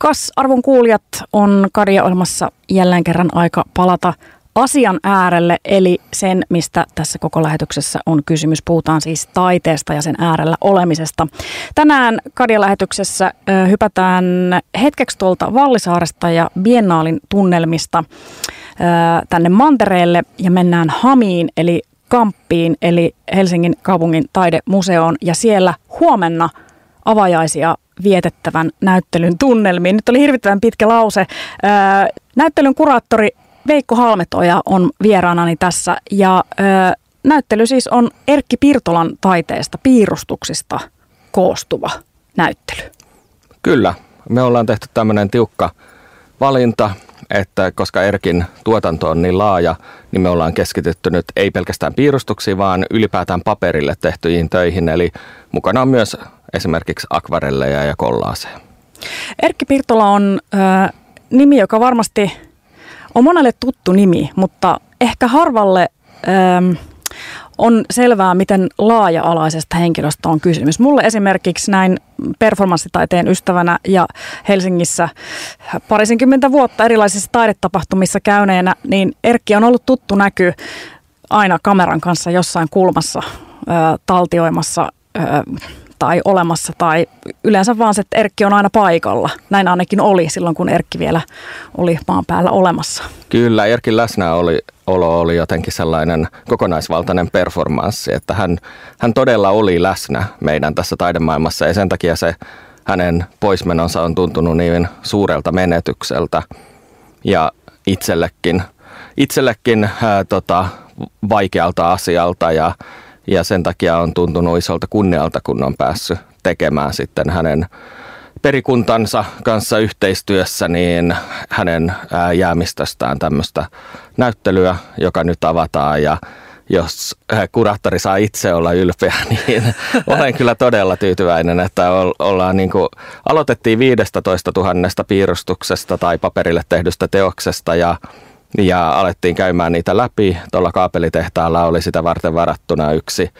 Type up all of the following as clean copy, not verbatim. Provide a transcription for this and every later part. Kas, arvon kuulijat, on Kadja-ohjelmassa jälleen kerran aika palata asian äärelle, eli sen, mistä tässä koko lähetyksessä on kysymys. Puhutaan siis taiteesta ja sen äärellä olemisesta. Tänään Kadja-lähetyksessä hypätään hetkeksi tuolta Vallisaaresta ja biennaalin tunnelmista tänne mantereelle ja mennään HAMiin, eli Kamppiin, eli Helsingin kaupungin taidemuseoon, ja siellä huomenna avajaisia vietettävän näyttelyn tunnelmiin. Nyt oli hirvittävän pitkä lause. Näyttelyn kuraattori Veikko Halmetoja on vieraanani tässä, ja näyttely siis on Erkki Pirtolan taiteesta, piirustuksista koostuva näyttely. Kyllä, me ollaan tehty tämmöinen tiukka valinta, että koska Erkin tuotanto on niin laaja, niin me ollaan keskitytty nyt ei pelkästään piirustuksiin, vaan ylipäätään paperille tehtyihin töihin, eli mukana on myös esimerkiksi akvarelleja ja kollaaseja. Erkki Pirtola on nimi, joka varmasti on monelle tuttu nimi, mutta ehkä harvalle on selvää, miten laaja-alaisesta henkilöstä on kysymys. Mulle esimerkiksi näin performanssitaiteen ystävänä ja Helsingissä parisenkymmentä vuotta erilaisissa taidetapahtumissa käyneenä, niin Erkki on ollut tuttu näky aina kameran kanssa jossain kulmassa, taltioimassa tai olemassa, tai yleensä vaan se, että Erkki on aina paikalla. Näin ainakin oli silloin, kun Erkki vielä oli maan päällä olemassa. Kyllä, Erkin läsnäolo oli jotenkin sellainen kokonaisvaltainen performanssi, että hän todella oli läsnä meidän tässä taidemaailmassa, ja sen takia se hänen poismenonsa on tuntunut niin suurelta menetykseltä, ja itsellekin vaikealta asialta, ja sen takia on tuntunut isolta kunnialta, kun on päässyt tekemään sitten hänen perikuntansa kanssa yhteistyössä niin hänen jäämistöstään tämmöistä näyttelyä, joka nyt avataan. Ja jos kuraattori saa itse olla ylpeä, niin olen kyllä todella tyytyväinen, että ollaan niin kuin, aloitettiin 15 000 piirustuksesta tai paperille tehdystä teoksesta ja alettiin käymään niitä läpi. Tuolla kaapelitehtaalla oli sitä varten varattuna yksi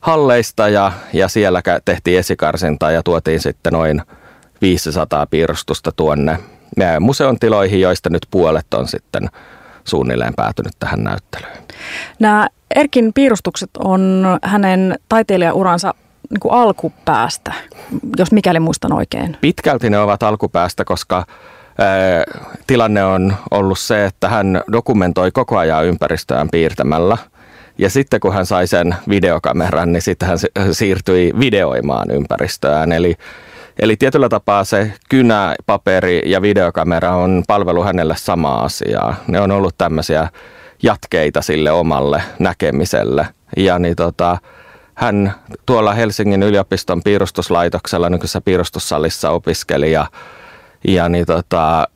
halleista ja siellä tehtiin esikarsintaa ja tuotiin sitten noin 500 piirustusta tuonne museon tiloihin, joista nyt puolet on sitten suunnilleen päätynyt tähän näyttelyyn. Nämä Erkin piirustukset on hänen taiteilijauransa niin kuin alkupäästä, jos mikäli muistan oikein. Pitkälti ne ovat alkupäästä, koska tilanne on ollut se, että hän dokumentoi koko ajan ympäristöään piirtämällä. Ja sitten kun hän sai sen videokameran, niin sitten hän siirtyi videoimaan ympäristöään. Eli tietyllä tapaa se kynä, paperi ja videokamera on palvelu hänelle samaa asiaa. Ne on ollut tämmöisiä jatkeita sille omalle näkemiselle. Ja niin hän tuolla Helsingin yliopiston piirustuslaitoksella nykyisessä piirustussalissa opiskeli ja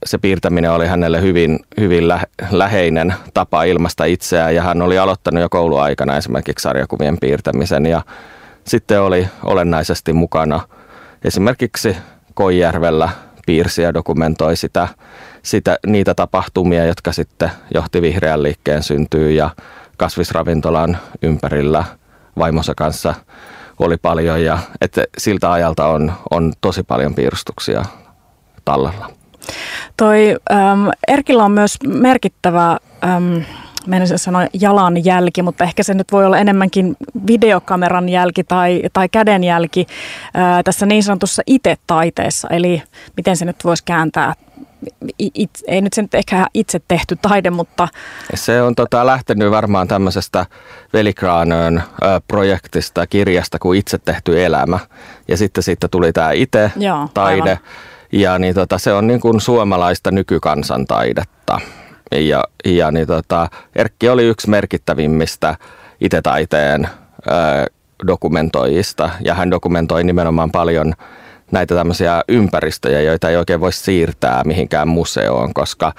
se piirtäminen oli hänelle hyvin läheinen tapa ilmaista itseään, ja hän oli aloittanut jo kouluaikana esimerkiksi sarjakuvien piirtämisen, ja sitten oli olennaisesti mukana esimerkiksi Koijärvellä piirsi ja dokumentoi niitä tapahtumia, jotka sitten johti vihreän liikkeen syntyyn, ja kasvisravintolan ympärillä vaimonsa kanssa oli paljon, ja että siltä ajalta on tosi paljon piirustuksia tallella. Erkillä on myös merkittävä, meinasin sanoa jalanjälki, mutta ehkä se nyt voi olla enemmänkin videokameran jälki tai kädenjälki tässä niin sanotussa itetaiteessa. Eli miten se nyt voisi kääntää? Ei nyt se nyt ehkä itse tehty taide, mutta se on lähtenyt varmaan tämmöisestä Veli Kraanön projektista, kirjasta kuin Itse tehty elämä. Ja sitten siitä tuli tämä itetaide. Aivan. Ja niin se on niin kuin suomalaista nykykansantaidetta. Ja niin Erkki oli yksi merkittävimmistä itetaiteen dokumentoijista. Ja hän dokumentoi nimenomaan paljon näitä tämmöisiä ympäristöjä, joita ei oikein voi siirtää mihinkään museoon, koska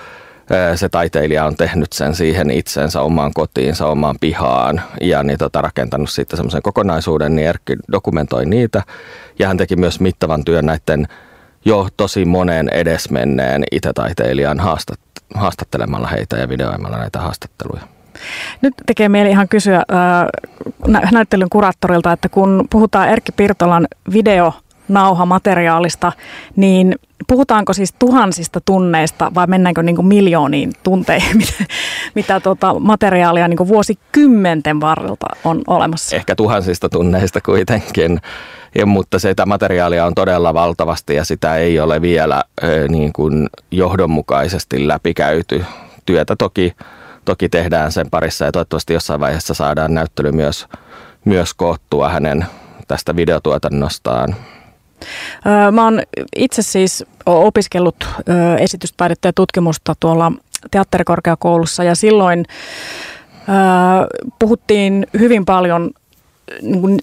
se taiteilija on tehnyt sen siihen itsensä, omaan kotiinsa, omaan pihaan, ja niin rakentanut siitä semmoisen kokonaisuuden, niin Erkki dokumentoi niitä. Ja hän teki myös mittavan työn näiden jo tosi monen edesmenneen itetaiteilijan haastattelemalla heitä ja videoimalla näitä haastatteluja. Nyt tekee mieli ihan kysyä näyttelyn kuraattorilta, että kun puhutaan Erkki Pirtolan videonauhamateriaalista, niin puhutaanko siis tuhansista tunneista vai mennäänkö niin kuin miljooniin tunteihin, mitä materiaalia niin kuin vuosikymmenten varrelta on olemassa? Ehkä tuhansista tunneista kuitenkin, mutta sitä materiaalia on todella valtavasti ja sitä ei ole vielä niin kuin johdonmukaisesti läpikäyty. Työtä toki tehdään sen parissa ja toivottavasti jossain vaiheessa saadaan näyttely myös koottua hänen tästä videotuotannostaan. Mä oon itse siis opiskellut esitystaidetta ja tutkimusta tuolla teatterikorkeakoulussa ja silloin puhuttiin hyvin paljon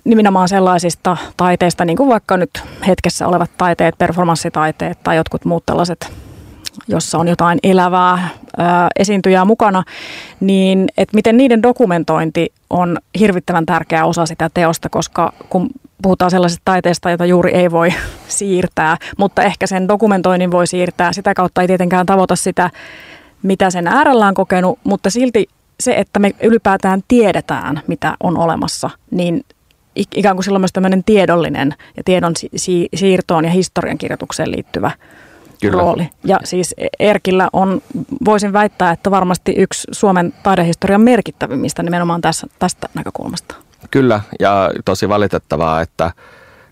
nimenomaan sellaisista taiteista, niin kuin vaikka nyt hetkessä olevat taiteet, performanssitaiteet tai jotkut muut tällaiset, jossa on jotain elävää esiintyjää mukana, niin että miten niiden dokumentointi on hirvittävän tärkeä osa sitä teosta, koska kun puhutaan sellaisesta taiteesta, jota juuri ei voi siirtää, mutta ehkä sen dokumentoinnin voi siirtää. Sitä kautta ei tietenkään tavoita sitä, mitä sen äärellä on kokenut, mutta silti se, että me ylipäätään tiedetään, mitä on olemassa, niin ikään kuin silloin myös tämmöinen tiedollinen ja tiedon siirtoon ja historiankirjoitukseen liittyvä Kyllä. rooli. Ja siis Erkillä on, voisin väittää, että varmasti yksi Suomen taidehistorian merkittävimmistä nimenomaan tästä näkökulmasta. Kyllä, ja tosi valitettavaa, että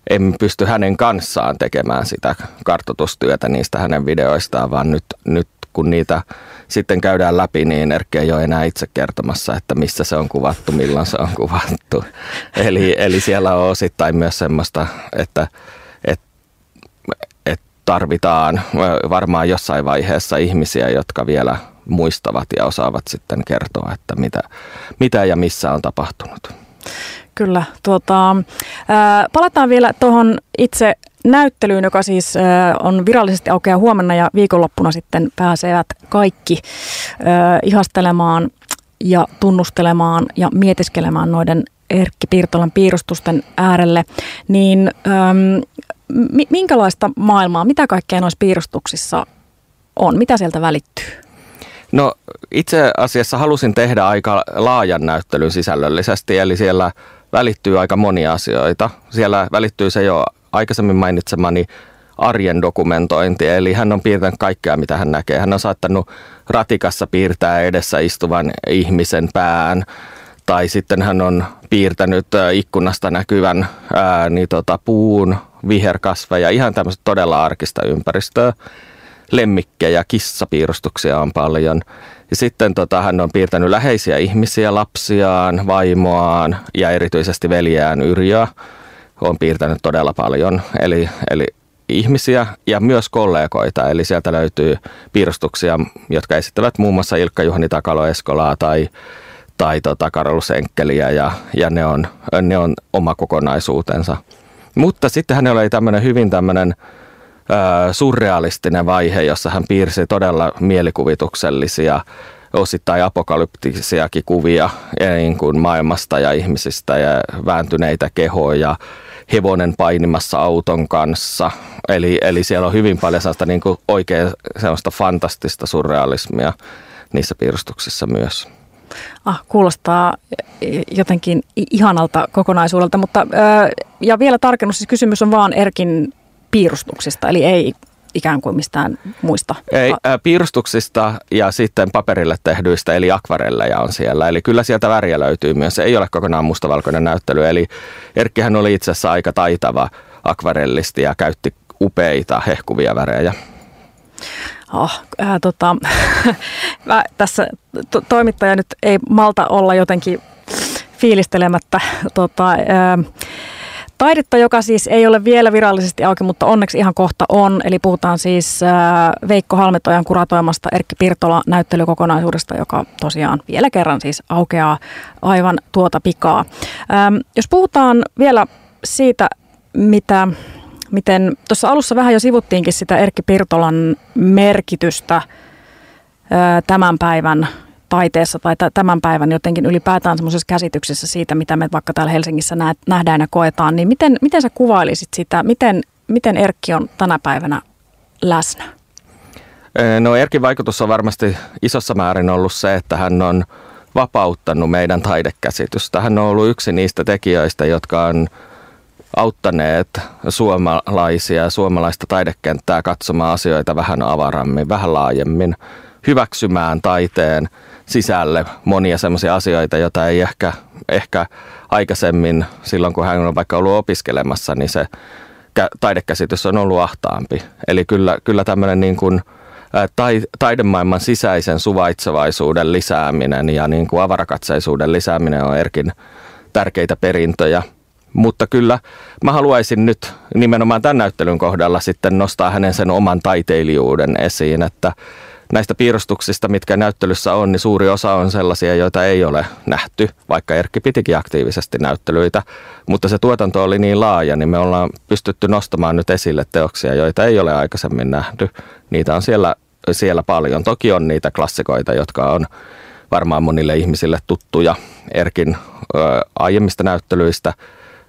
en pysty hänen kanssaan tekemään sitä kartoitustyötä niistä hänen videoistaan, vaan nyt kun niitä sitten käydään läpi, niin Erkki ei ole enää itse kertomassa, että missä se on kuvattu, milloin se on kuvattu. Eli siellä on osittain myös semmoista, että tarvitaan varmaan jossain vaiheessa ihmisiä, jotka vielä muistavat ja osaavat sitten kertoa, että mitä ja missä on tapahtunut. Kyllä. Palataan vielä tuohon itse näyttelyyn, joka siis on virallisesti aukeaa huomenna ja viikonloppuna sitten pääsevät kaikki ihastelemaan ja tunnustelemaan ja mietiskelemään noiden Erkki Pirtolan piirustusten äärelle. Niin minkälaista maailmaa, mitä kaikkea noissa piirustuksissa on? Mitä sieltä välittyy? No itse asiassa halusin tehdä aika laajan näyttelyn sisällöllisesti, eli siellä välittyy aika monia asioita. Siellä välittyy se jo aikaisemmin mainitsemani arjen dokumentointi, eli hän on piirtänyt kaikkea, mitä hän näkee. Hän on saattanut ratikassa piirtää edessä istuvan ihmisen pään, tai sitten hän on piirtänyt ikkunasta näkyvän puun, viherkasveja, ihan tämmöistä todella arkista ympäristöä. Lemmikkejä, kissapiirustuksia on paljon. Ja sitten hän on piirtänyt läheisiä ihmisiä, lapsiaan, vaimoaan ja erityisesti veljeään Yrjöä. On piirtänyt todella paljon, eli ihmisiä ja myös kollegoita. Eli sieltä löytyy piirustuksia, jotka esittävät muun muassa Ilkka-Juhani Takalo-Eskolaa tai Karlus Enkkeliä ja ne on oma kokonaisuutensa. Mutta sitten hänellä oli hyvin tämmöinen surrealistinen vaihe, jossa hän piirsi todella mielikuvituksellisia, osittain apokalyptisiakin kuvia niin kuin maailmasta ja ihmisistä ja vääntyneitä kehoja, hevonen painimassa auton kanssa. Eli siellä on hyvin paljon sellaista niin kuin oikein sellaista fantastista surrealismia niissä piirustuksissa myös. Kuulostaa jotenkin ihanalta kokonaisuudelta, mutta ja vielä tarkennus, siis kysymys on vaan Erkin piirustuksista, eli ei ikään kuin mistään muista. Ei, piirustuksista ja sitten paperille tehdyistä, eli akvarelleja on siellä. Eli kyllä sieltä väriä löytyy myös. Se ei ole kokonaan mustavalkoinen näyttely. Eli Erkkihän oli itse asiassa aika taitava akvarellisti ja käytti upeita hehkuvia värejä. Tässä toimittaja nyt ei malta olla jotenkin fiilistelemättä taidetta, joka siis ei ole vielä virallisesti auki, mutta onneksi ihan kohta on. Eli puhutaan siis Veikko Halmetojan kuratoimasta Erkki Pirtola-näyttelykokonaisuudesta, joka tosiaan vielä kerran siis aukeaa aivan tuota pikaa. Jos puhutaan vielä siitä, miten tuossa alussa vähän jo sivuttiinkin sitä Erkki Pirtolan merkitystä tämän päivän taiteessa tai tämän päivän jotenkin ylipäätään semmoisessa käsityksessä siitä, mitä me vaikka täällä Helsingissä nähdään ja koetaan, niin miten sä kuvailisit sitä, miten Erkki on tänä päivänä läsnä? No Erkin vaikutus on varmasti isossa määrin ollut se, että hän on vapauttanut meidän taidekäsitystä. Hän on ollut yksi niistä tekijöistä, jotka on auttaneet suomalaisia ja suomalaista taidekenttää katsomaan asioita vähän avarammin, vähän laajemmin, hyväksymään taiteen sisälle monia sellaisia asioita, joita ei ehkä aikaisemmin silloin, kun hän on vaikka ollut opiskelemassa, niin se taidekäsitys on ollut ahtaampi. Eli kyllä tämmöinen niin kuin taidemaailman sisäisen suvaitsevaisuuden lisääminen ja niin kuin avarakatseisuuden lisääminen on Erkin tärkeitä perintöjä. Mutta kyllä mä haluaisin nyt nimenomaan tämän näyttelyn kohdalla sitten nostaa hänen sen oman taiteilijuuden esiin, että näistä piirustuksista, mitkä näyttelyssä on, niin suuri osa on sellaisia, joita ei ole nähty, vaikka Erkki pitikin aktiivisesti näyttelyitä, mutta se tuotanto oli niin laaja, niin me ollaan pystytty nostamaan nyt esille teoksia, joita ei ole aikaisemmin nähty. Niitä on siellä paljon. Toki on niitä klassikoita, jotka on varmaan monille ihmisille tuttuja Erkin aiemmista näyttelyistä,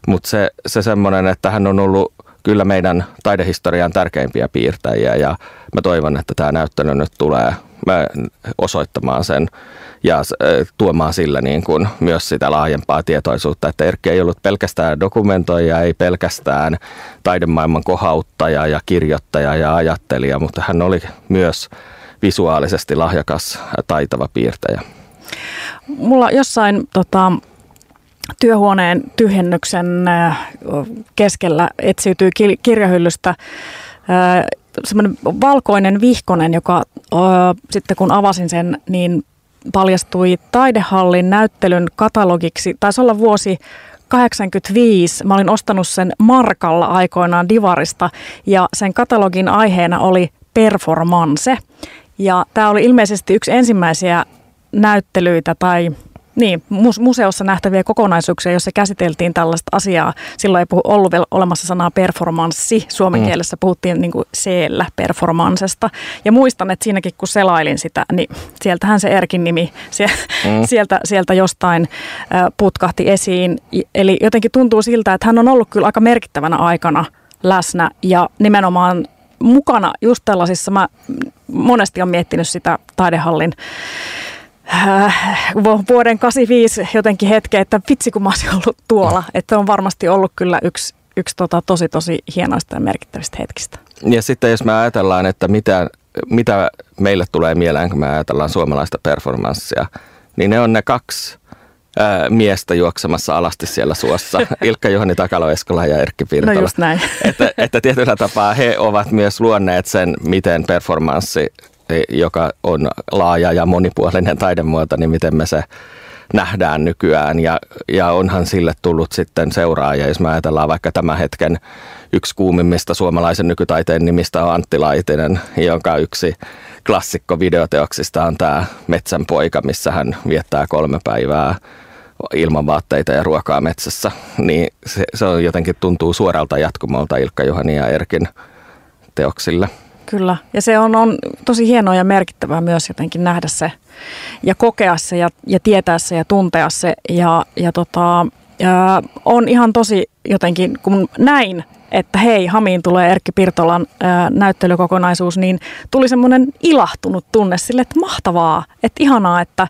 mutta se semmoinen, että hän on ollut kyllä meidän taidehistorian tärkeimpiä piirtäjiä ja mä toivon, että tämä näyttely nyt tulee osoittamaan sen ja tuomaan sillä niin kuin myös sitä laajempaa tietoisuutta, että Erkki ei ollut pelkästään dokumentoija, ei pelkästään taidemaailman kohauttaja ja kirjoittaja ja ajattelija, mutta hän oli myös visuaalisesti lahjakas, taitava piirtäjä. Mulla jossain työhuoneen tyhjennyksen keskellä etsiytyy kirjahyllystä semmoinen valkoinen vihkonen, joka sitten kun avasin sen, niin paljastui Taidehallin näyttelyn katalogiksi. Taisi olla vuosi 1985. Mä olin ostanut sen markalla aikoinaan Divarista ja sen katalogin aiheena oli performance. Ja tämä oli ilmeisesti yksi ensimmäisiä näyttelyitä tai museossa nähtäviä kokonaisuuksia, joissa käsiteltiin tällaista asiaa. Silloin ei ollut vielä olemassa sanaa performanssi. Suomen kielessä puhuttiin niin kuin C-llä performansesta. Ja muistan, että siinäkin kun selailin sitä, niin sieltähän se Erkin nimi sieltä jostain putkahti esiin. Eli jotenkin tuntuu siltä, että hän on ollut kyllä aika merkittävänä aikana läsnä ja nimenomaan mukana just tällaisissa. Mä monesti olen miettinyt sitä Taidehallin vuoden 85 jotenkin hetkeä, että vitsi kun mä olisin ollut tuolla. Että on varmasti ollut kyllä yksi tosi hienoista ja merkittävistä hetkistä. Ja sitten jos me ajatellaan, että mitä meille tulee mieleen, kun me ajatellaan suomalaista performanssia, niin ne on ne kaksi miestä juoksemassa alasti siellä suossa. Ilkka-Juhani Takalo-Eskola ja Erkki Pirtola. No just näin. Että tietyllä tapaa he ovat myös luonneet sen, miten performanssi, joka on laaja ja monipuolinen taidemuoto, niin miten me se nähdään nykyään. Ja onhan sille tullut sitten seuraaja. Jos me ajatellaan vaikka tämän hetken yksi kuumimmista suomalaisen nykytaiteen nimistä on Antti Laitinen, jonka yksi klassikko videoteoksista on tämä Metsän poika, missä hän viettää 3 päivää ilman vaatteita ja ruokaa metsässä. Niin se on jotenkin tuntuu suoralta jatkumolta Ilkka-Juhani ja Erkin teoksille. Kyllä, ja se on tosi hienoa ja merkittävää myös jotenkin nähdä se ja kokea se ja tietää se ja tuntea se. Ja on ihan tosi jotenkin, kun näin, että hei, Hamiin tulee Erkki Pirtolan näyttelykokonaisuus, niin tuli semmoinen ilahtunut tunne sille, että mahtavaa, että ihanaa, että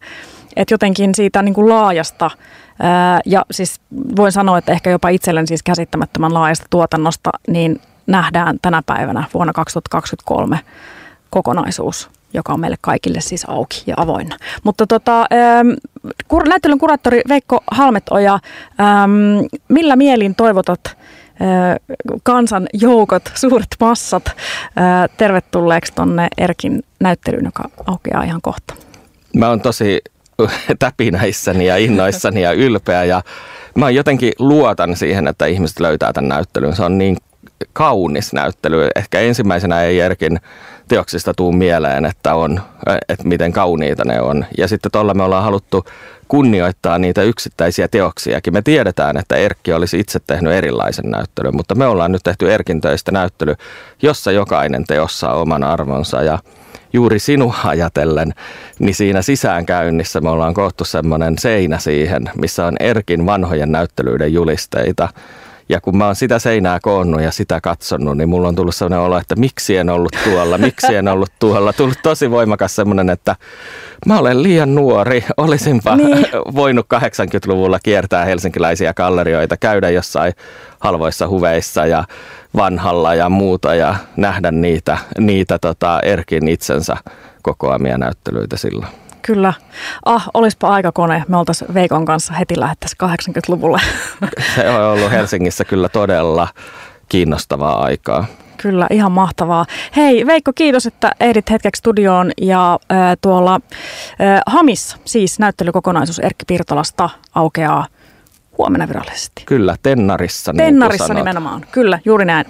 jotenkin siitä niin kuin laajasta. Ja siis voin sanoa, että ehkä jopa itselleni siis käsittämättömän laajasta tuotannosta, niin nähdään tänä päivänä vuonna 2023 kokonaisuus, joka on meille kaikille siis auki ja avoinna. Mutta näyttelyn kuraattori Veikko Halmetoja, millä mielin toivotat kansan joukot, suuret massat tervetulleeksi tuonne Erkin näyttelyyn, joka aukeaa ihan kohta? Mä oon tosi täpinäissäni ja innoissani ja ylpeä ja mä jotenkin luotan siihen, että ihmiset löytää tämän näyttelyn. Se on niin kaunis näyttely. Ehkä ensimmäisenä ei Erkin teoksista tule mieleen, että miten kauniita ne on. Ja sitten tuolla me ollaan haluttu kunnioittaa niitä yksittäisiä teoksiakin. Me tiedetään, että Erkki olisi itse tehnyt erilaisen näyttelyn, mutta me ollaan nyt tehty Erkin töistä näyttely, jossa jokainen teos saa oman arvonsa. Ja juuri sinua ajatellen, niin siinä sisäänkäynnissä me ollaan koottu semmoinen seinä siihen, missä on Erkin vanhojen näyttelyiden julisteita. Ja kun mä oon sitä seinää koonnut ja sitä katsonut, niin mulla on tullut sellainen olo, että miksi en ollut tuolla. Tullut tosi voimakas semmoinen, että mä olen liian nuori. Olisinpa voinut 80-luvulla kiertää helsinkiläisiä gallerioita, käydä jossain halvoissa huveissa ja vanhalla ja muuta ja nähdä niitä Erkin itsensä kokoamia näyttelyitä silloin. Kyllä. Olispa aikakone. Me oltaisiin Veikon kanssa heti lähettäisiin 80-luvulle. Se on ollut Helsingissä kyllä todella kiinnostavaa aikaa. Kyllä, ihan mahtavaa. Hei Veikko, kiitos, että ehdit hetkeksi studioon ja tuolla Hamis, siis näyttelykokonaisuus Erkki Pirtolasta aukeaa huomenna virallisesti. Kyllä, Tennarissa. Tennarissa nimenomaan, kyllä, juuri näin.